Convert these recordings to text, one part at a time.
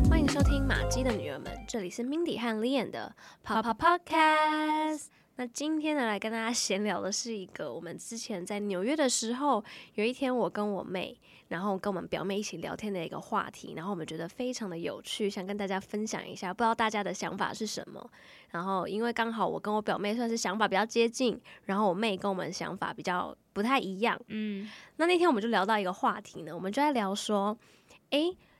欢迎收听马姬的女儿们，这里是 Mindy 和 Lian 的 Papa Podcast。那今天呢，来跟大家闲聊的是一个我们之前在纽约的时候，有一天我跟我妹，然后跟我们表妹一起聊天的一个话题，然后我们觉得非常的有趣，想跟大家分享一下，不知道大家的想法是什么。然后因为刚好我跟我表妹算是想法比较接近，然后我妹跟我们想法比较不太一样，那天我们就聊到一个话题呢，我们就在聊说，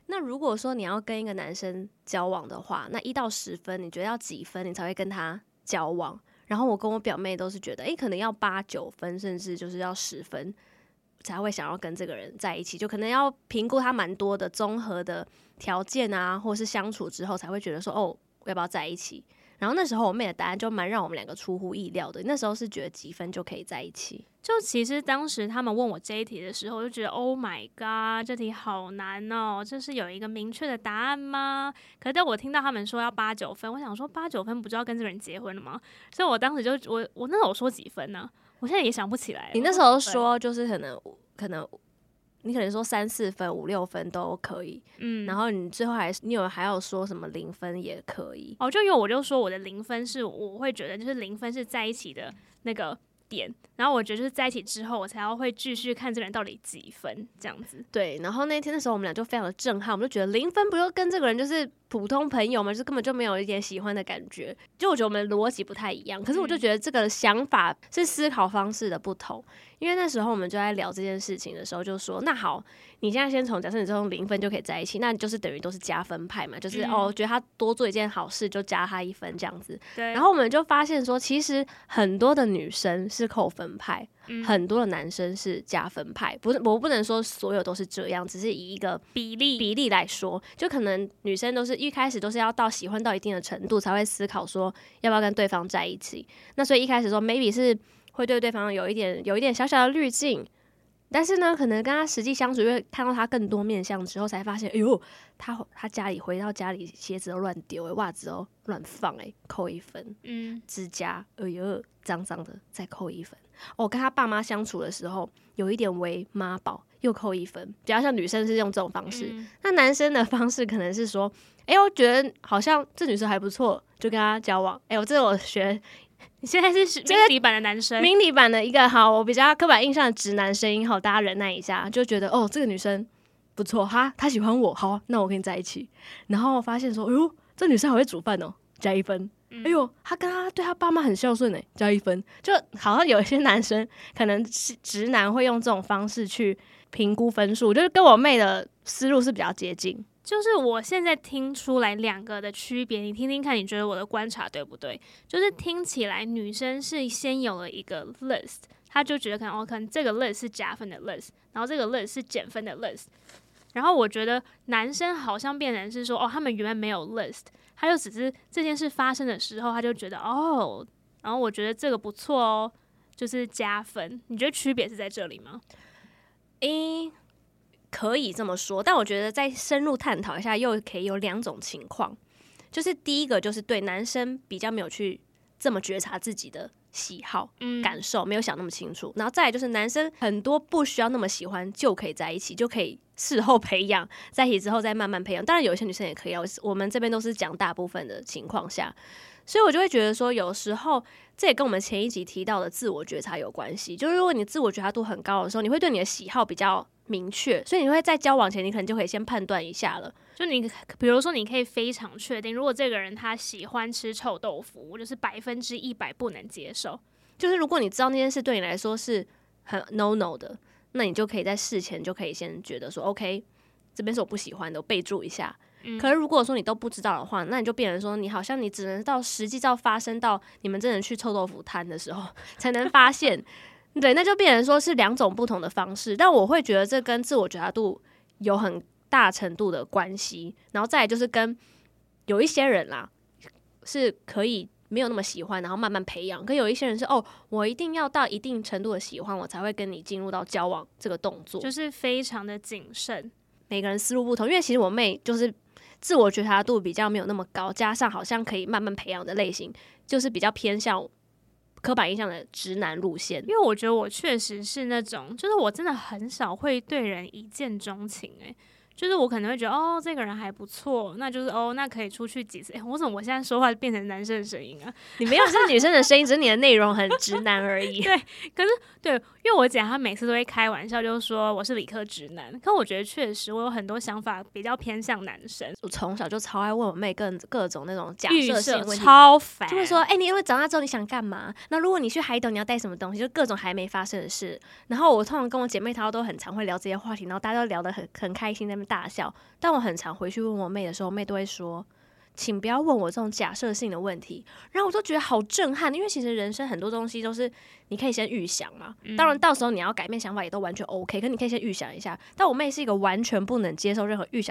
那如果说你要跟一个男生交往的话，那1到10分，你觉得要几分你才会跟他交往？然后我跟我表妹都是觉得，可能要8、9分，甚至就是要10分才会想要跟这个人在一起，就可能要评估他蛮多的综合的条件啊，或是相处之后才会觉得说，要不要在一起。然后那时候我妹的答案就蛮让我们两个出乎意料的，那时候是觉得几分就可以在一起。就其实当时他们问我这一题的时候，就觉得 Oh my god， 这题好难哦，这是有一个明确的答案吗？可是我听到他们说要8、9分，我想说8、9分不就要跟这个人结婚了吗？所以我当时就我那时候说几分呢？我现在也想不起来了。你那时候说就是可能你可能说3、4分、5、6分都可以，然后你最后还有说什么0分也可以哦，就因为我就说我的0分是我会觉得就是0分是在一起的那个点，然后我觉得就是在一起之后我才会继续看这个人到底几分这样子。对，然后那天的时候我们俩就非常的震撼，我们就觉得0分不就跟这个人就是普通朋友嘛，就是根本就没有一点喜欢的感觉。就我觉得我们的逻辑不太一样，可是我就觉得这个想法是思考方式的不同。因为那时候我们就在聊这件事情的时候就说，那好，你现在先从假设你从0分就可以在一起，那你就是等于都是加分派嘛，就是觉得他多做一件好事就加他1分这样子。对。然后我们就发现说，其实很多的女生是扣分派，很多的男生是加分派。不是，我不能说所有都是这样，只是以一个比例来说，就可能女生都是一开始都是要到喜欢到一定的程度才会思考说要不要跟对方在一起。那所以一开始说 maybe 是会对对方有一点小小的滤镜，但是呢，可能跟他实际相处，因为看到他更多面相之后，才发现，他家里回到家里鞋子都乱丢，袜子都乱放，扣1分。指甲，脏脏的，再扣1分。跟他爸妈相处的时候，有一点为妈宝，又扣1分。比较像女生是用这种方式，那男生的方式可能是说，我觉得好像这女生还不错，就跟她交往。我学。你现在是明理版的男生，明理版的一个好，我比较刻板印象的直男声音，好，大家忍耐一下，就觉得这个女生不错哈，她喜欢我，好，那我跟你在一起。然后发现说，这女生还会煮饭哦，加1分。她跟她对她爸妈很孝顺加1分。就好像有一些男生可能直男会用这种方式去评估分数，就是跟我妹的思路是比较接近。就是我现在听出来两个的区别，你听听看，你觉得我的观察对不对？就是听起来女生是先有了一个 list， 她就觉得可能这个 list 是加分的 list， 然后这个 list 是减分的 list。然后我觉得男生好像变成是说，他们原来没有 list， 他就只是这件事发生的时候，他就觉得然后我觉得这个不错哦，就是加分。你觉得区别是在这里吗？可以这么说，但我觉得再深入探讨一下，又可以有两种情况。就是第一个，就是对男生比较没有去这么觉察自己的喜好、感受，没有想那么清楚。然后再来就是男生很多不需要那么喜欢就可以在一起，就可以事后培养，在一起之后再慢慢培养。当然有一些女生也可以，我们这边都是讲大部分的情况下。所以我就会觉得说，有时候这也跟我们前一集提到的自我觉察有关系。就是如果你自我觉察度很高的时候，你会对你的喜好比较明确，所以你会在交往前你可能就可以先判断一下了。就你比如说你可以非常确定，如果这个人他喜欢吃臭豆腐，我就是100%不能接受。就是如果你知道那件事对你来说是很 no 的，那你就可以在事前就可以先觉得说 OK， 这边是我不喜欢的，我备注一下。可是如果说你都不知道的话，那你就变成说，你好像你只能到实际到发生到你们真的去臭豆腐摊的时候才能发现。对，那就变成说是两种不同的方式，但我会觉得这跟自我觉察度有很大程度的关系。然后再来就是跟有一些人啦，是可以没有那么喜欢，然后慢慢培养；跟有一些人是我一定要到一定程度的喜欢，我才会跟你进入到交往这个动作，就是非常的谨慎。每个人思路不同，因为其实我妹就是自我觉察度比较没有那么高，加上好像可以慢慢培养的类型，就是比较偏向刻板印象的直男路线。因为我觉得我确实是那种，就是我真的很少会对人一见钟情欸，就是我可能会觉得哦，这个人还不错，那就是哦，那可以出去几次。我怎么我现在说话变成男生的声音啊？你没有是女生的声音，只是你的内容很直男而已。对，可是对，因为我姐她每次都会开玩笑，就说我是理科直男。可我觉得确实我有很多想法比较偏向男生。我从小就超爱问我妹各种那种假设性问题，超烦。就会说，你因为长大之后你想干嘛？那如果你去海岛，你要带什么东西？就各种还没发生的事。然后我通常跟我姐妹她都很常会聊这些话题，然后大家都聊得很开心在那边大笑。但我很常回去问我妹的时候，我妹都会说请不要问我这种假设性的问题，然后我都觉得好震撼，因为其实人生很多东西都是你可以先预想嘛，当然到时候你要改变想法也都完全 OK， 可是你可以先预想一下。但我妹是一个完全不能接受任何预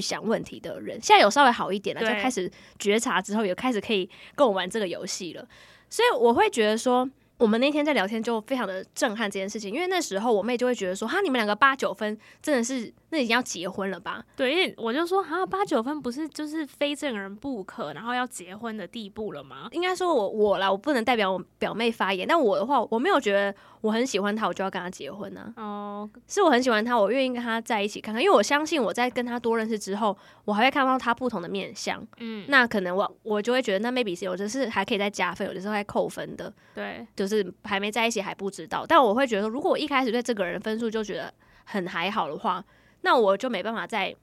想问题的人，现在有稍微好一点了，就开始觉察之后有开始可以跟我玩这个游戏了。所以我会觉得说我们那天在聊天就非常的震撼这件事情，因为那时候我妹就会觉得说哈，你们两个8、9分真的是那已经要结婚了吧？对，因为我就说哈，8、9分不是就是非正人不可，然后要结婚的地步了吗？应该说我啦，我不能代表我表妹发言，但我的话我没有觉得我很喜欢她我就要跟她结婚啊。是我很喜欢她，我愿意跟她在一起看看，因为我相信我在跟她多认识之后，我还会看到她不同的面相。那可能我就会觉得那 maybe 有的是还可以再加分，有的是还扣分的。对，就是还没在一起还不知道。但我会觉得如果我一开始对这个人分数就觉得很还好的话，那我就没办法再，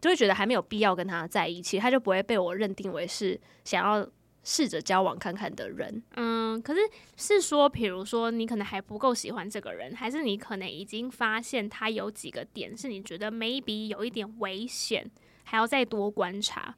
就会觉得还没有必要跟他在一起，他就不会被我认定为是想要试着交往看看的人。可是是说比如说你可能还不够喜欢这个人，还是你可能已经发现他有几个点是你觉得 maybe 有一点危险还要再多观察？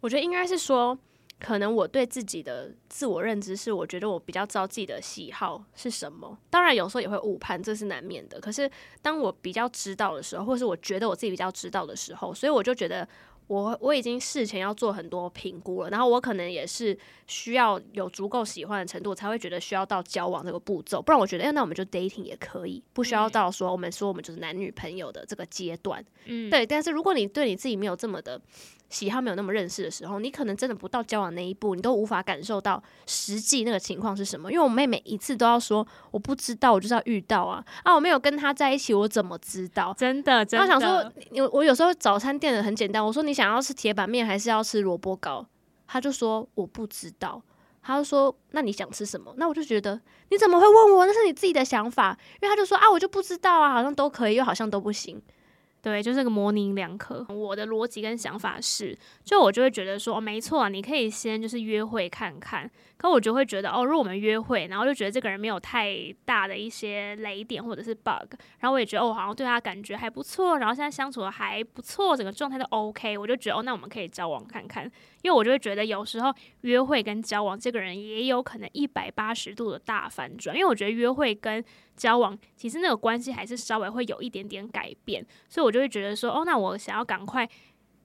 我觉得应该是说可能我对自己的自我认知是我觉得我比较知道自己的喜好是什么，当然有时候也会误判，这是难免的。可是当我比较知道的时候，或是我觉得我自己比较知道的时候，所以我就觉得我已经事前要做很多评估了，然后我可能也是需要有足够喜欢的程度才会觉得需要到交往这个步骤，不然我觉得那我们就 dating 也可以，不需要到说我们就是男女朋友的这个阶段。对，但是如果你对你自己没有这么的喜好，没有那么认识的时候，你可能真的不到交往那一步，你都无法感受到实际那个情况是什么。因为我妹每一次都要说我不知道，我就是要遇到我没有跟她在一起我怎么知道？真的然后想说我有时候早餐店的很简单，我说你想要吃铁板面还是要吃萝卜糕，她就说我不知道，他就说那你想吃什么，那我就觉得你怎么会问我，那是你自己的想法。因为他就说我就不知道好像都可以又好像都不行。对，就是个模棱两可。我的逻辑跟想法是，就我就会觉得说没错你可以先就是约会看看，可我就会觉得如果我们约会，然后就觉得这个人没有太大的一些雷点或者是 bug， 然后我也觉得好像对他感觉还不错，然后现在相处的还不错，整个状态都 OK， 我就觉得那我们可以交往看看。因为我就会觉得有时候约会跟交往这个人也有可能180度的大反转，因为我觉得约会跟交往其实那个关系还是稍微会有一点点改变，所以我就会觉得说那我想要赶快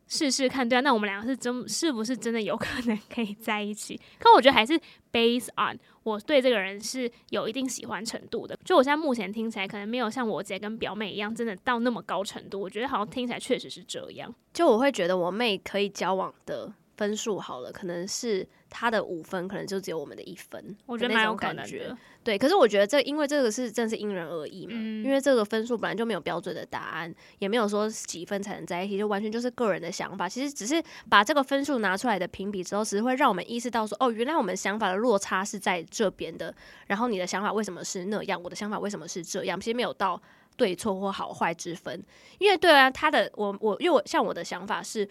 试试看，对啊，那我们两个是不是真的有可能可以在一起。可我觉得还是 based on 我对这个人是有一定喜欢程度的，就我现在目前听起来可能没有像我姐跟表妹一样真的到那么高程度，我觉得好像听起来确实是这样。就我会觉得我妹可以交往的分数好了，可能是他的5分，可能就只有我们的1分，我觉得蛮有可能的。对，可是我觉得因为这个是真的是因人而异嘛，因为这个分数本来就没有标准的答案，也没有说几分才能在一起，就完全就是个人的想法。其实只是把这个分数拿出来的评比之后，只是会让我们意识到说原来我们想法的落差是在这边的，然后你的想法为什么是那样，我的想法为什么是这样，其实没有到对错或好坏之分。因为对啊，他的因为像我的想法是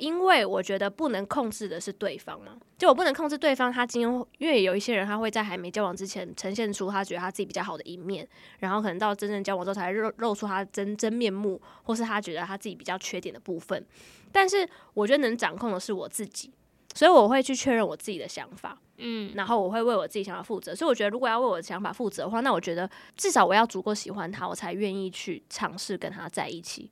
因为我觉得不能控制的是对方嘛，就我不能控制对方他今天，因为有一些人他会在还没交往之前呈现出他觉得他自己比较好的一面，然后可能到真正交往之后才露出他真面目，或是他觉得他自己比较缺点的部分。但是我觉得能掌控的是我自己，所以我会去确认我自己的想法，然后我会为我自己想法负责。所以我觉得如果要为我的想法负责的话，那我觉得至少我要足够喜欢他，我才愿意去尝试跟他在一起。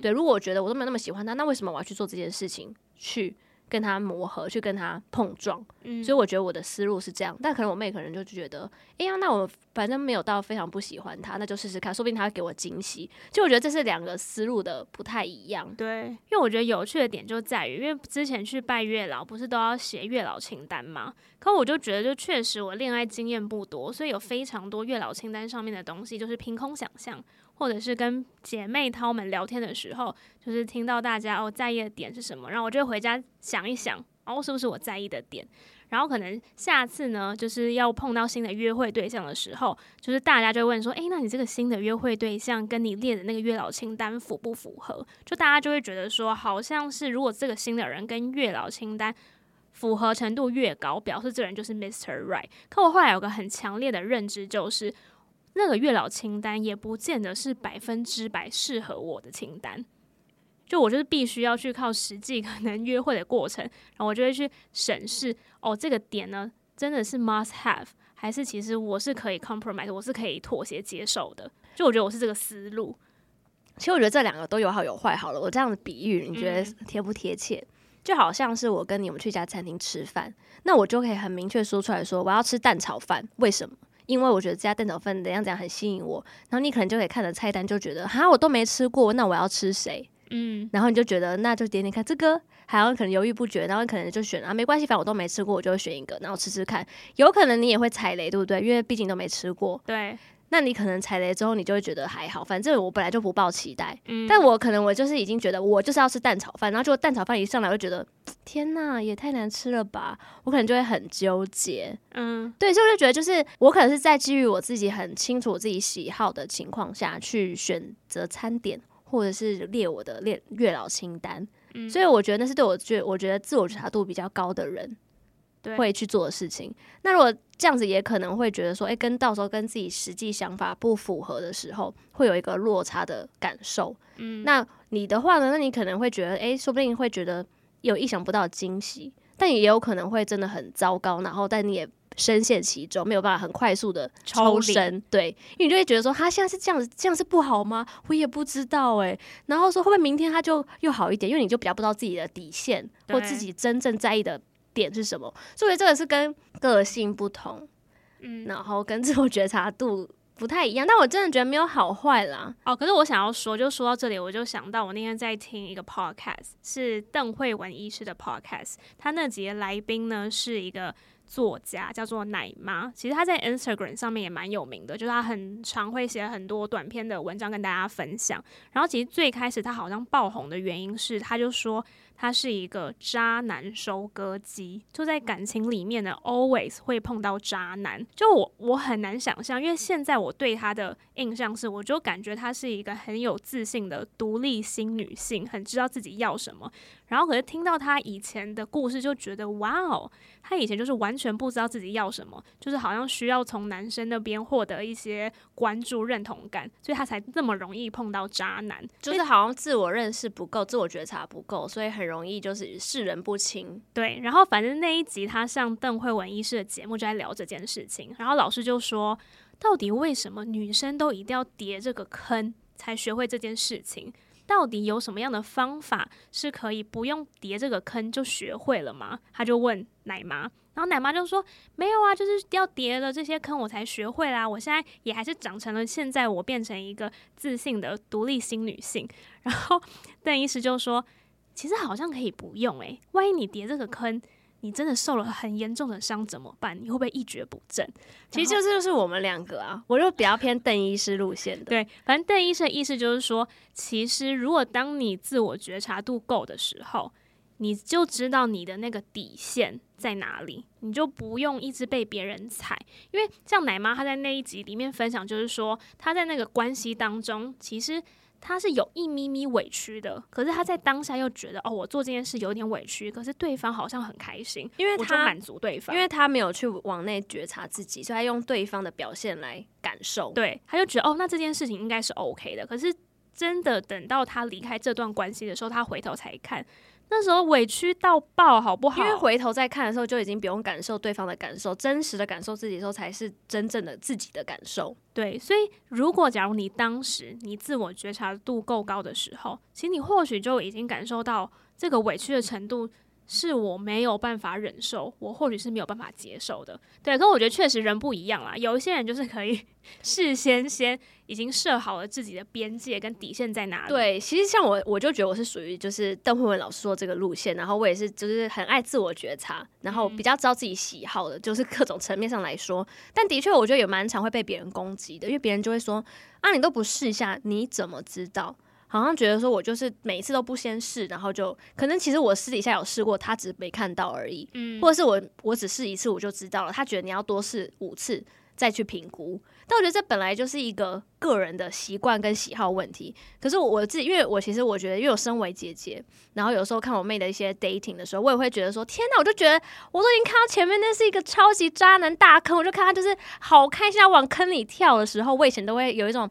对，如果我觉得我都没有那么喜欢他，那为什么我要去做这件事情去跟他磨合，去跟他碰撞。所以我觉得我的思路是这样，但可能我妹可能就觉得，哎呀，那我反正没有到非常不喜欢他，那就试试看，说不定他会给我惊喜。就我觉得这是两个思路的不太一样。对，因为我觉得有趣的点就在于，因为之前去拜月老不是都要写月老清单吗？可我就觉得就确实我恋爱经验不多，所以有非常多月老清单上面的东西就是凭空想象，或者是跟姐妹她们聊天的时候，就是听到大家哦在意的点是什么，然后我就回家想一想，哦是不是我在意的点，然后可能下次呢就是要碰到新的约会对象的时候，就是大家就会问说，那你这个新的约会对象跟你列的那个月老清单符不符合？就大家就会觉得说，好像是如果这个新的人跟月老清单符合程度越高，表示这人就是 Mr. Right。 可我后来有个很强烈的认知，就是那个月老清单也不见得是100%适合我的清单，就我就是必须要去靠实际可能约会的过程，然后我就会去审视，哦这个点呢真的是 must have， 还是其实我是可以 compromise， 我是可以妥协接受的。就我觉得我是这个思路。其实我觉得这两个都有好有坏。好了，我这样的比喻你觉得贴不贴切？就好像是我跟你们去一家餐厅吃饭，那我就可以很明确说出来说我要吃蛋炒饭，为什么？因为我觉得这家蛋炒饭怎样怎样很吸引我，然后你可能就可以看着菜单就觉得，哈我都没吃过，那我要吃谁？然后你就觉得那就点点看这个，还有可能犹豫不决，然后可能就选啊没关系，反正我都没吃过，我就会选一个，然后吃吃看。有可能你也会踩雷，对不对？因为毕竟都没吃过。对。那你可能踩雷之后，你就会觉得还好，反正我本来就不抱期待。但我可能我就是已经觉得我就是要吃蛋炒饭，然后结果蛋炒饭一上来，我就觉得天哪，也太难吃了吧！我可能就会很纠结。对，所以我就觉得就是我可能是在基于我自己很清楚我自己喜好的情况下去选择餐点，或者是列我的月老清单。所以我觉得那是对我觉得自我觉察度比较高的人会去做的事情。那如果这样子也可能会觉得说，跟到时候跟自己实际想法不符合的时候，会有一个落差的感受。那你的话呢？那你可能会觉得，说不定会觉得有意想不到的惊喜，但也有可能会真的很糟糕，然后但你也深陷其中，没有办法很快速的抽身。对，因为你就会觉得说，他现在是这样子，这样是不好吗？我也不知道然后说会不会明天他就又好一点？因为你就比较不知道自己的底线或自己真正在意的点是什么，所以这个是跟个性不同，然后跟自我觉察度不太一样。但我真的觉得没有好坏啦。可是我想要说，就说到这里，我就想到我那天在听一个 podcast， 是邓惠文医师的 podcast， 他那集的来宾呢是一个作家，叫做奶妈。其实他在 Instagram 上面也蛮有名的，就是他很常会写很多短篇的文章跟大家分享。然后其实最开始他好像爆红的原因是，他就说他是一个渣男收割机，就在感情里面呢 always 会碰到渣男。就我很难想象，因为现在我对他的印象是，我就感觉他是一个很有自信的独立新女性，很知道自己要什么。然后可是听到他以前的故事，就觉得哇哦，他以前就是完全不知道自己要什么，就是好像需要从男生那边获得一些关注认同感，所以他才那么容易碰到渣男。就是好像自我认识不够，自我觉察不够，所以很容易就是识人不清。对，然后反正那一集他上邓惠文医师的节目就在聊这件事情，然后老师就说，到底为什么女生都一定要跌这个坑才学会这件事情？到底有什么样的方法是可以不用跌这个坑就学会了吗？他就问奶妈，然后奶妈就说，没有啊，就是要跌了这些坑我才学会啦，我现在也还是长成了现在我变成一个自信的独立新女性。然后邓医师就说，其实好像可以不用万一你跌这个坑，你真的受了很严重的伤怎么办？你会不会一蹶不振？其实就是我们两个啊，我就比较偏邓医师路线的。对，反正邓医师的意思就是说，其实如果当你自我觉察度够的时候，你就知道你的那个底线在哪里，你就不用一直被别人踩。因为像奶妈她在那一集里面分享，就是说她在那个关系当中，其实他是有一咪咪委屈的，可是他在当下又觉得，我做这件事有点委屈，可是对方好像很开心，因为他我就满足对方，因为他没有去往内觉察自己，所以他用对方的表现来感受。对，他就觉得那这件事情应该是 OK 的，可是真的等到他离开这段关系的时候，他回头才看，那时候委屈到爆，好不好？因为回头再看的时候，就已经不用感受对方的感受，真实的感受自己的时候，才是真正的自己的感受。对，所以如果假如你当时你自我觉察度够高的时候，其实你或许就已经感受到这个委屈的程度是我没有办法忍受，我或许是没有办法接受的。对，可我觉得确实人不一样啦，有一些人就是可以事先已经设好了自己的边界跟底线在哪里。对，其实像我就觉得我是属于就是邓惠文老师说这个路线，然后我也是就是很爱自我觉察，然后比较知道自己喜好的，就是各种层面上来说。但的确我觉得也蛮常会被别人攻击的，因为别人就会说啊你都不试一下你怎么知道，好像觉得说我就是每一次都不先试，然后就可能其实我私底下有试过，他只是没看到而已，或者是我只试一次我就知道了，他觉得你要多试5次再去评估。但我觉得这本来就是一个个人的习惯跟喜好问题。可是我自己，因为我其实我觉得，因为我身为姐姐，然后有时候看我妹的一些 dating 的时候，我也会觉得说，天哪！我就觉得我都已经看到前面那是一个超级渣男大坑，我就看他就是好开心，他往坑里跳的时候，我以前都会有一种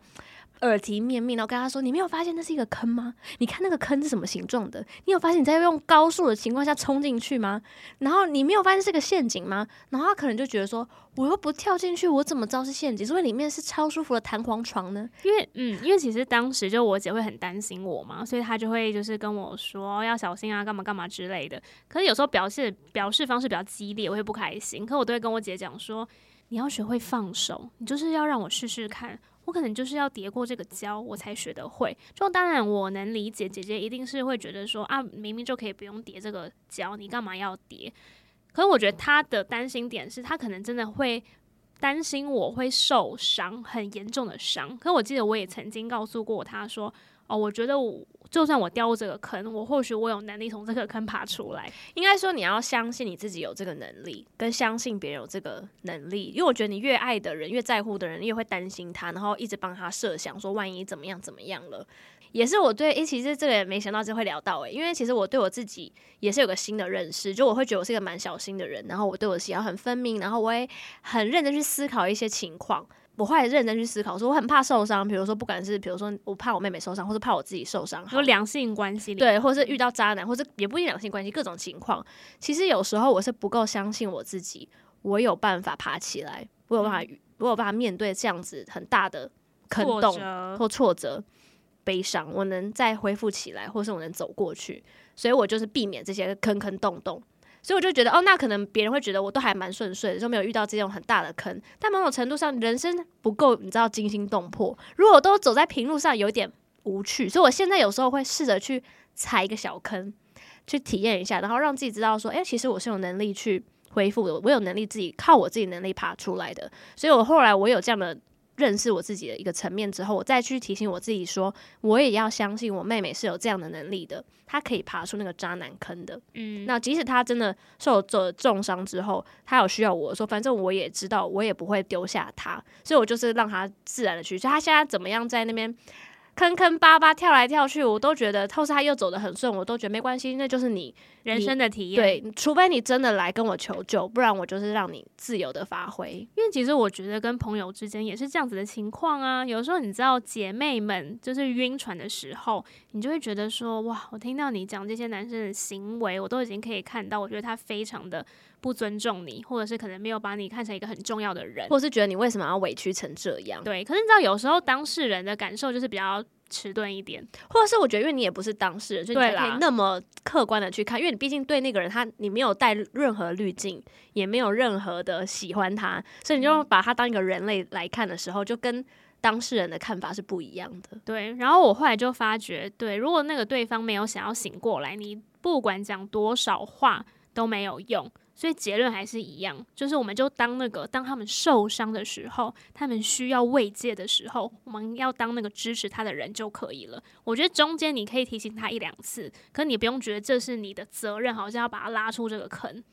耳提面命，然后跟他说：“你没有发现那是一个坑吗？你看那个坑是什么形状的？你有发现你在用高速的情况下冲进去吗？然后你没有发现是个陷阱吗？”然后他可能就觉得说：“我又不跳进去，我怎么知道是陷阱？所以里面是超舒服的弹簧床呢？”因为其实当时就我姐会很担心我嘛，所以她就会就是跟我说要小心啊，干嘛干嘛之类的。可是有时候表示方式比较激烈，我会不开心。可我都会跟我姐讲说：“你要学会放手，你就是要让我试试看。”我可能就是要跌过这个跤我才学得会。就当然我能理解姐姐一定是会觉得说啊明明就可以不用跌这个跤你干嘛要跌。可是我觉得她的担心点是她可能真的会担心我会受伤，很严重的伤。可是我记得我也曾经告诉过她说我觉得我就算我掉入这个坑，我或许我有能力从这个坑爬出来。应该说你要相信你自己有这个能力，跟相信别人有这个能力。因为我觉得你越爱的人，越在乎的人，越会担心他，然后一直帮他设想说万一怎么样怎么样了。也是我对其实这个也没想到这会聊到因为其实我对我自己也是有个新的认识，就我会觉得我是一个蛮小心的人，然后我对我的喜好很分明，然后我也很认真去思考一些情况。我后来认真去思考说我很怕受伤，比如说不管是比如说我怕我妹妹受伤，或是怕我自己受伤，有两性关系，对，或是遇到渣男，或是也不一定两性关系，各种情况。其实有时候我是不够相信我自己，我有办法爬起来，我有办法面对这样子很大的坑洞或挫折悲伤，我能再恢复起来，或是我能走过去。所以我就是避免这些坑坑洞洞，所以我就觉得那可能别人会觉得我都还蛮顺遂的，就没有遇到这种很大的坑。但某种程度上人生不够，你知道，惊心动魄，如果我都走在平路上有点无趣。所以我现在有时候会试着去踩一个小坑去体验一下，然后让自己知道说其实我是有能力去恢复的，我有能力自己靠我自己能力爬出来的。所以我后来我有这样的认识我自己的一个层面之后，我再去提醒我自己说我也要相信我妹妹是有这样的能力的，她可以爬出那个渣男坑的。那即使她真的受了重伤之后，她有需要我说反正我也知道我也不会丢下她，所以我就是让她自然的去。所以她现在怎么样在那边坑坑巴巴跳来跳去，我都觉得，或是她又走得很顺，我都觉得没关系，那就是你人生的体验。对，除非你真的来跟我求救，不然我就是让你自由的发挥。因为其实我觉得跟朋友之间也是这样子的情况啊。有时候你知道姐妹们就是晕船的时候，你就会觉得说哇，我听到你讲这些男生的行为，我都已经可以看到，我觉得他非常的不尊重你，或者是可能没有把你看成一个很重要的人，或是觉得你为什么要委屈成这样。对，可是你知道有时候当事人的感受就是比较迟钝一点，或者是我觉得因为你也不是当事人，所以你才可以那么客观的去看，因为你毕竟对那个人你没有带任何滤镜，也没有任何的喜欢他，所以你就把他当一个人类来看的时候，就跟当事人的看法是不一样的。对，然后我后来就发觉，对，如果那个对方没有想要醒过来，你不管讲多少话都没有用。所以结论还是一样，就是我们就当他们受伤的时候，他们需要慰藉的时候，我们要当那个支持他的人就可以了。我觉得中间你可以提醒他1-2次，可你不用觉得这是你的责任，好像要把他拉出这个坑。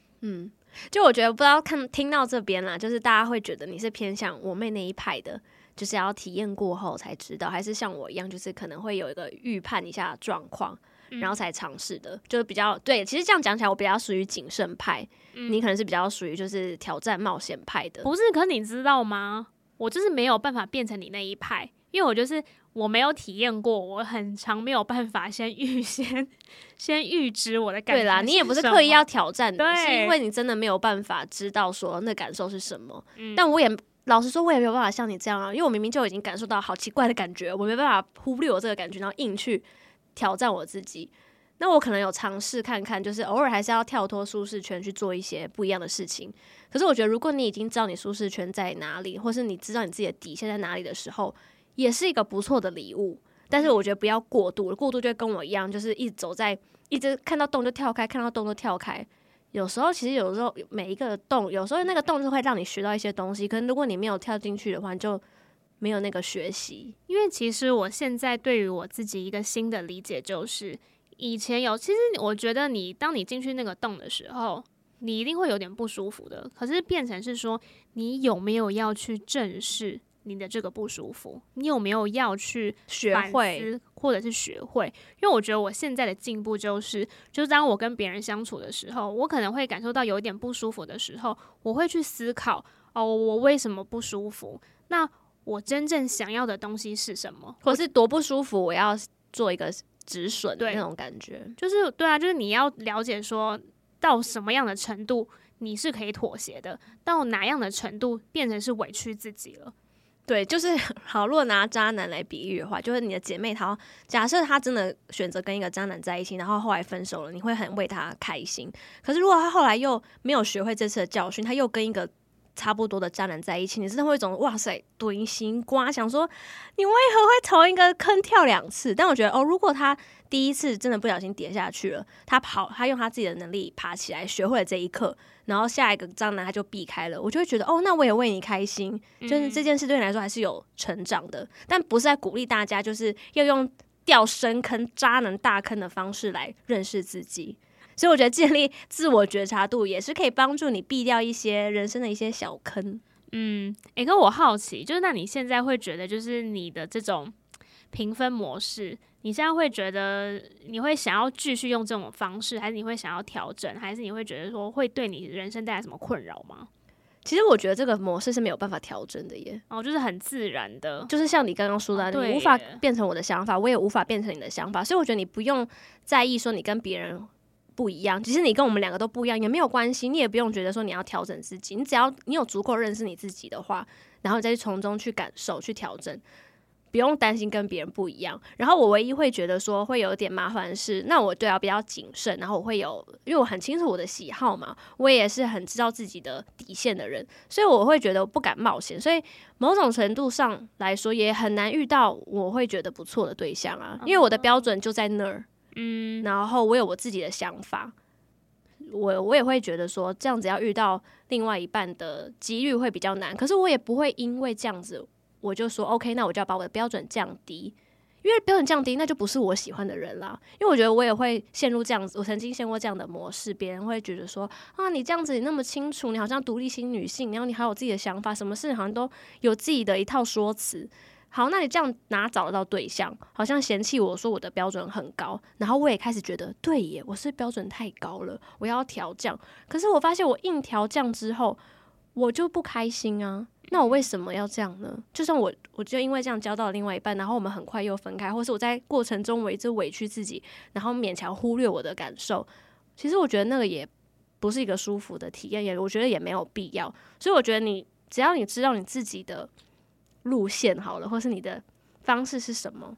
就我觉得不知道听到这边啦，就是大家会觉得你是偏向我妹那一派的，就是要体验过后才知道，还是像我一样，就是可能会有一个预判一下状况，然后才尝试的，就是比较对。其实这样讲起来，我比较属于谨慎派，你可能是比较属于就是挑战冒险派的。不是，可是你知道吗？我就是没有办法变成你那一派，因为我就是我没有体验过，我很常没有办法先预知我的感受。对啦，你也不是刻意要挑战的，是因为你真的没有办法知道说那感受是什么。但我也老实说，我也没有办法像你这样啊，因为我明明就已经感受到好奇怪的感觉，我没办法忽略我这个感觉，然后硬去挑战我自己。那我可能有尝试看看，就是偶尔还是要跳脱舒适圈去做一些不一样的事情。可是我觉得如果你已经知道你舒适圈在哪里，或是你知道你自己的底线在哪里的时候，也是一个不错的礼物。但是我觉得不要过度，过度就会跟我一样，就是一直走在，一直看到洞就跳开，看到洞就跳开。有时候其实有时候每一个洞，有时候那个洞就会让你学到一些东西，可是如果你没有跳进去的话，你就没有那个学习。因为其实我现在对于我自己一个新的理解就是，以前有，其实我觉得你当你进去那个洞的时候，你一定会有点不舒服的，可是变成是说，你有没有要去正视你的这个不舒服，你有没有要去学会或者是学会。因为我觉得我现在的进步就是当我跟别人相处的时候，我可能会感受到有一点不舒服的时候，我会去思考，哦，我为什么不舒服，那我真正想要的东西是什么，或是多不舒服我要做一个止损的那种感觉。就是对啊，就是你要了解说到什么样的程度你是可以妥协的，到哪样的程度变成是委屈自己了。对，就是好，如果拿渣男来比喻的话，就是你的姐妹她假设她真的选择跟一个渣男在一起，然后后来分手了，你会很为她开心。可是如果她后来又没有学会这次的教训，她又跟一个差不多的渣男在一起，你真的会有一种哇塞蹲心瓜，想说你为何会从一个坑跳两次。但我觉得如果她第一次真的不小心跌下去了，她用她自己的能力爬起来，学会了这一刻，然后下一个渣男他就避开了，我就会觉得那我也为你开心，就是这件事对你来说还是有成长的。但不是在鼓励大家就是要用掉深坑渣男大坑的方式来认识自己。所以我觉得建立自我觉察度也是可以帮助你避掉一些人生的一些小坑。可我好奇，就是那你现在会觉得就是你的这种评分模式，你现在会觉得你会想要继续用这种方式，还是你会想要调整，还是你会觉得说会对你人生带来什么困扰吗？其实我觉得这个模式是没有办法调整的耶。就是很自然的，就是像你刚刚说的，你无法变成我的想法，我也无法变成你的想法，所以我觉得你不用在意说你跟别人不一样，其实你跟我们两个都不一样也没有关系，你也不用觉得说你要调整自己，你只要你有足够认识你自己的话，然后你再去从中去感受去调整，不用担心跟别人不一样。然后我唯一会觉得说会有一点麻烦的是，那我对比较谨慎，然后我会有，因为我很清楚我的喜好嘛，我也是很知道自己的底线的人，所以我会觉得我不敢冒险，所以某种程度上来说也很难遇到我会觉得不错的对象啊，因为我的标准就在那儿。然后我有我自己的想法，我也会觉得说这样子要遇到另外一半的机遇会比较难，可是我也不会因为这样子我就说 OK 那我就要把我的标准降低，因为标准降低那就不是我喜欢的人啦。因为我觉得我也会陷入这样子，我曾经陷过这样的模式，别人会觉得说啊，你这样子你那么清楚，你好像独立型女性，然后你还有自己的想法，什么事好像都有自己的一套说辞，好，那你这样哪找得到对象？好像嫌弃我说我的标准很高，然后我也开始觉得对耶，我是标准太高了，我要调降。可是我发现我硬调降之后，我就不开心啊。那我为什么要这样呢？就算我就因为这样交到另外一半，然后我们很快又分开，或是我在过程中我一直委屈自己，然后勉强忽略我的感受，其实我觉得那个也不是一个舒服的体验，我觉得也没有必要。所以我觉得你只要你知道你自己的路线好了，或是你的方式是什么，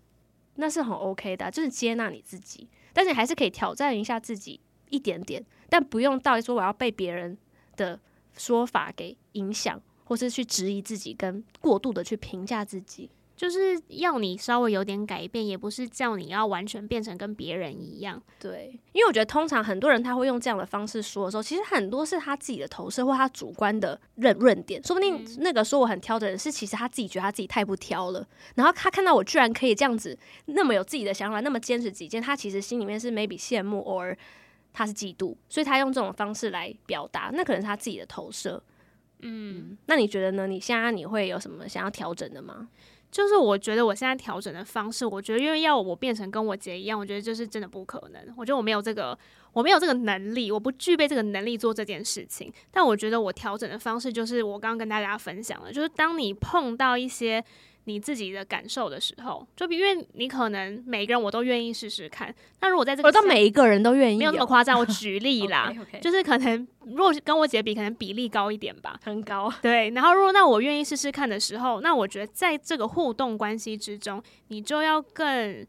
那是很 OK 的啊，就是接纳你自己，但是你还是可以挑战一下自己一点点，但不用到说我要被别人的说法给影响，或是去质疑自己跟过度的去评价自己。就是要你稍微有点改变，也不是叫你要完全变成跟别人一样。对，因为我觉得通常很多人他会用这样的方式说的时候，其实很多是他自己的投射或他主观的论点，说不定那个说我很挑的人是其实他自己觉得他自己太不挑了，然后他看到我居然可以这样子那么有自己的想法，那么坚持己见，他其实心里面是 maybe 羡慕 or 他是嫉妒，所以他用这种方式来表达，那可能是他自己的投射。那你觉得呢？你现在你会有什么想要调整的吗？就是我觉得我现在调整的方式，我觉得因为要我变成跟我姐一样，我觉得就是真的不可能。我觉得我没有这个能力，我不具备这个能力做这件事情。但我觉得我调整的方式就是我刚刚跟大家分享了，就是当你碰到一些你自己的感受的时候，就因为你可能每个人我都愿意试试看。那如果在这个，我到每一个人都愿意，没有那么夸张。我举例啦，okay. 就是可能如果跟我姐比，可能比例高一点吧，很高。对，然后如果那我愿意试试看的时候，那我觉得在这个互动关系之中，你就要更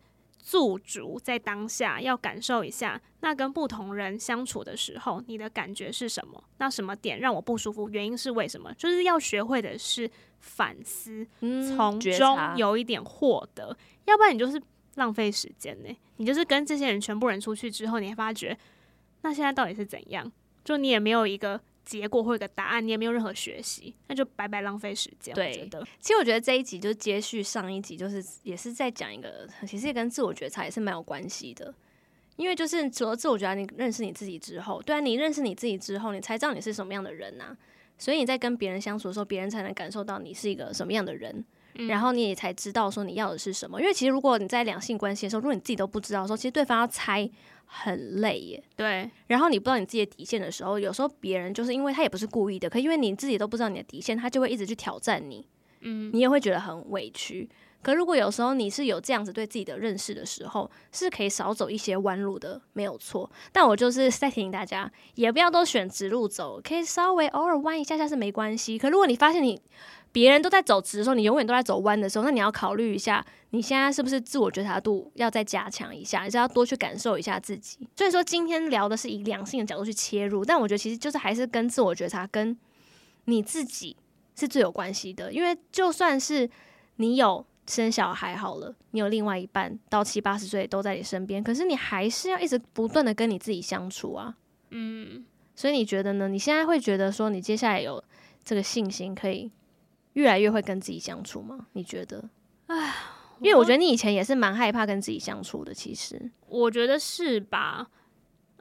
驻足在当下，要感受一下那跟不同人相处的时候你的感觉是什么，那什么点让我不舒服，原因是为什么，就是要学会的是反思，从中有一点获得，要不然你就是浪费时间欸，你就是跟这些人全部人出去之后，你会发觉那现在到底是怎样，就你也没有一个结果或一个答案，你也没有任何学习，那就白白浪费时间。对，我觉得其实我觉得这一集就接续上一集，就是也是在讲一个其实跟自我觉察也是蛮有关系的，因为就是除了自我觉察，你认识你自己之后，对啊，你认识你自己之后，你才知道你是什么样的人啊，所以你在跟别人相处的时候，别人才能感受到你是一个什么样的人，然后你也才知道说你要的是什么。因为其实如果你在两性关系的时候，如果你自己都不知道的时候，其实对方要猜很累耶。对，然后你不知道你自己的底线的时候，有时候别人就是因为他也不是故意的，可因为你自己都不知道你的底线，他就会一直去挑战你，你也会觉得很委屈。可如果有时候你是有这样子对自己的认识的时候，是可以少走一些弯路的，没有错。但我就是在提醒大家，也不要都选直路走，可以稍微偶尔弯一下下是没关系。可如果你发现你别人都在走直的时候，你永远都在走弯的时候，那你要考虑一下，你现在是不是自我觉察度要再加强一下，你是要多去感受一下自己。所以说今天聊的是以两性的角度去切入，但我觉得其实就是还是跟自我觉察跟你自己是最有关系的。因为就算是你有生小孩好了，你有另外一半到70-80岁都在你身边，可是你还是要一直不断的跟你自己相处啊。所以你觉得呢？你现在会觉得说你接下来有这个信心可以越来越会跟自己相处吗？你觉得？因为我觉得你以前也是蛮害怕跟自己相处的，其实我觉得是吧。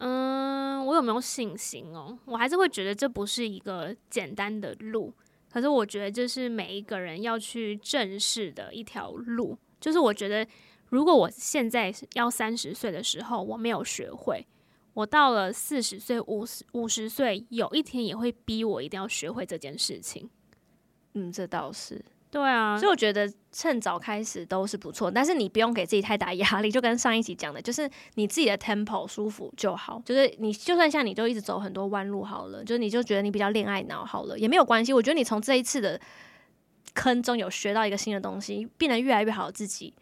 我有没有信心哦？我还是会觉得这不是一个简单的路，可是我觉得这是每一个人要去正视的一条路。就是我觉得如果我现在要30岁的时候我没有学会，我到了40岁、50岁有一天也会逼我一定要学会这件事情。这倒是。对啊，所以我觉得趁早开始都是不错，但是你不用给自己太大压力，就跟上一集讲的，就是你自己的 tempo 舒服就好。就是你就算像你就一直走很多弯路好了，就是你就觉得你比较恋爱脑好了，也没有关系。我觉得你从这一次的坑中有学到一个新的东西，变得越来越好的自己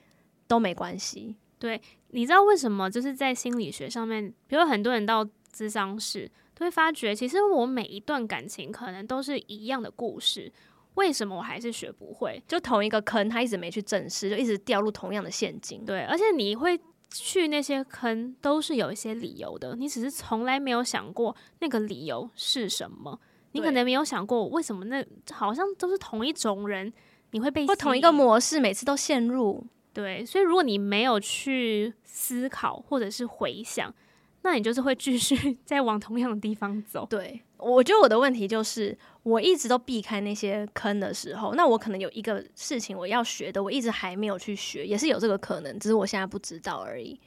都没关系。对，你知道为什么？就是在心理学上面，比如很多人到咨商室都会发觉，其实我每一段感情可能都是一样的故事。为什么我还是学不会？就同一个坑，他一直没去正视，就一直掉入同样的陷阱。对，而且你会去那些坑，都是有一些理由的，你只是从来没有想过那个理由是什么。你可能没有想过为什么那好像都是同一种人，你会被或同一个模式，每次都陷入。对，所以如果你没有去思考或者是回想，那你就是会继续再往同样的地方走。对，我觉得我的问题就是我一直都避开那些坑的时候，那我可能有一个事情我要学的，我一直还没有去学，也是有这个可能，只是我现在不知道而已。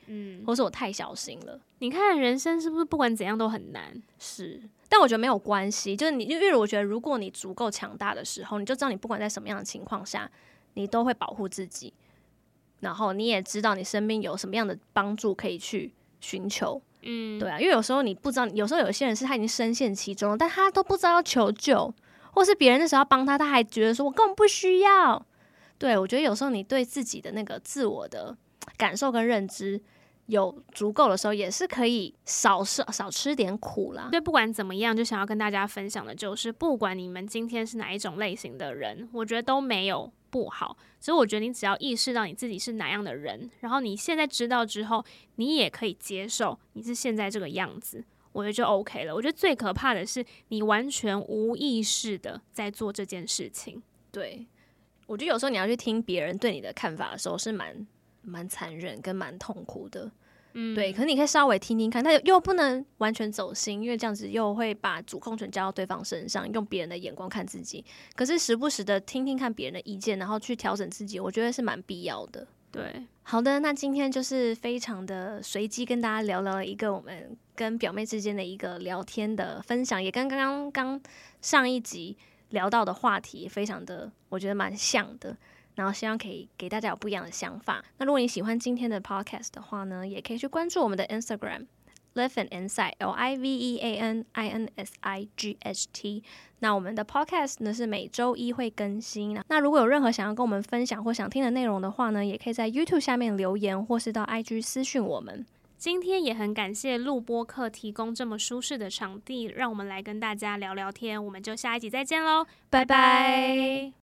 或是我太小心了。你看人生是不是不管怎样都很难？是，但我觉得没有关系，就是你，因为我觉得如果你足够强大的时候，你就知道你不管在什么样的情况下，你都会保护自己，然后你也知道你身边有什么样的帮助可以去寻求。对啊，因为有时候你不知道，有时候有些人是他已经深陷其中了，但他都不知道要求救，或是别人那时候要帮他，他还觉得说我根本不需要。对，我觉得有时候你对自己的那个自我的感受跟认知有足够的时候，也是可以少吃点苦啦。对，不管怎么样，就想要跟大家分享的就是，不管你们今天是哪一种类型的人，我觉得都没有不好，所以我觉得你只要意识到你自己是哪样的人，然后你现在知道之后，你也可以接受你是现在这个样子，我觉得就 OK 了。我觉得最可怕的是你完全无意识的在做这件事情。对，我觉得有时候你要去听别人对你的看法的时候，是蛮残忍跟蛮痛苦的。对，可是你可以稍微听听看，但又不能完全走心，因为这样子又会把主控权交到对方身上，用别人的眼光看自己。可是时不时的听听看别人的意见，然后去调整自己，我觉得是蛮必要的。对，好的，那今天就是非常的随机跟大家聊聊一个我们跟表妹之间的一个聊天的分享，也跟刚上一集聊到的话题非常的，我觉得蛮像的。然后希望可以给大家有不一样的想法。那如果你喜欢今天的 podcast 的话呢，也可以去关注我们的 Instagram Live an Insight LIVEANINSIGHT。 那我们的 podcast 呢是每周一会更新，那如果有任何想要跟我们分享或想听的内容的话呢，也可以在 YouTube 下面留言或是到 IG 私讯我们。今天也很感谢录播客提供这么舒适的场地，让我们来跟大家聊聊天，我们就下一集再见咯，拜拜。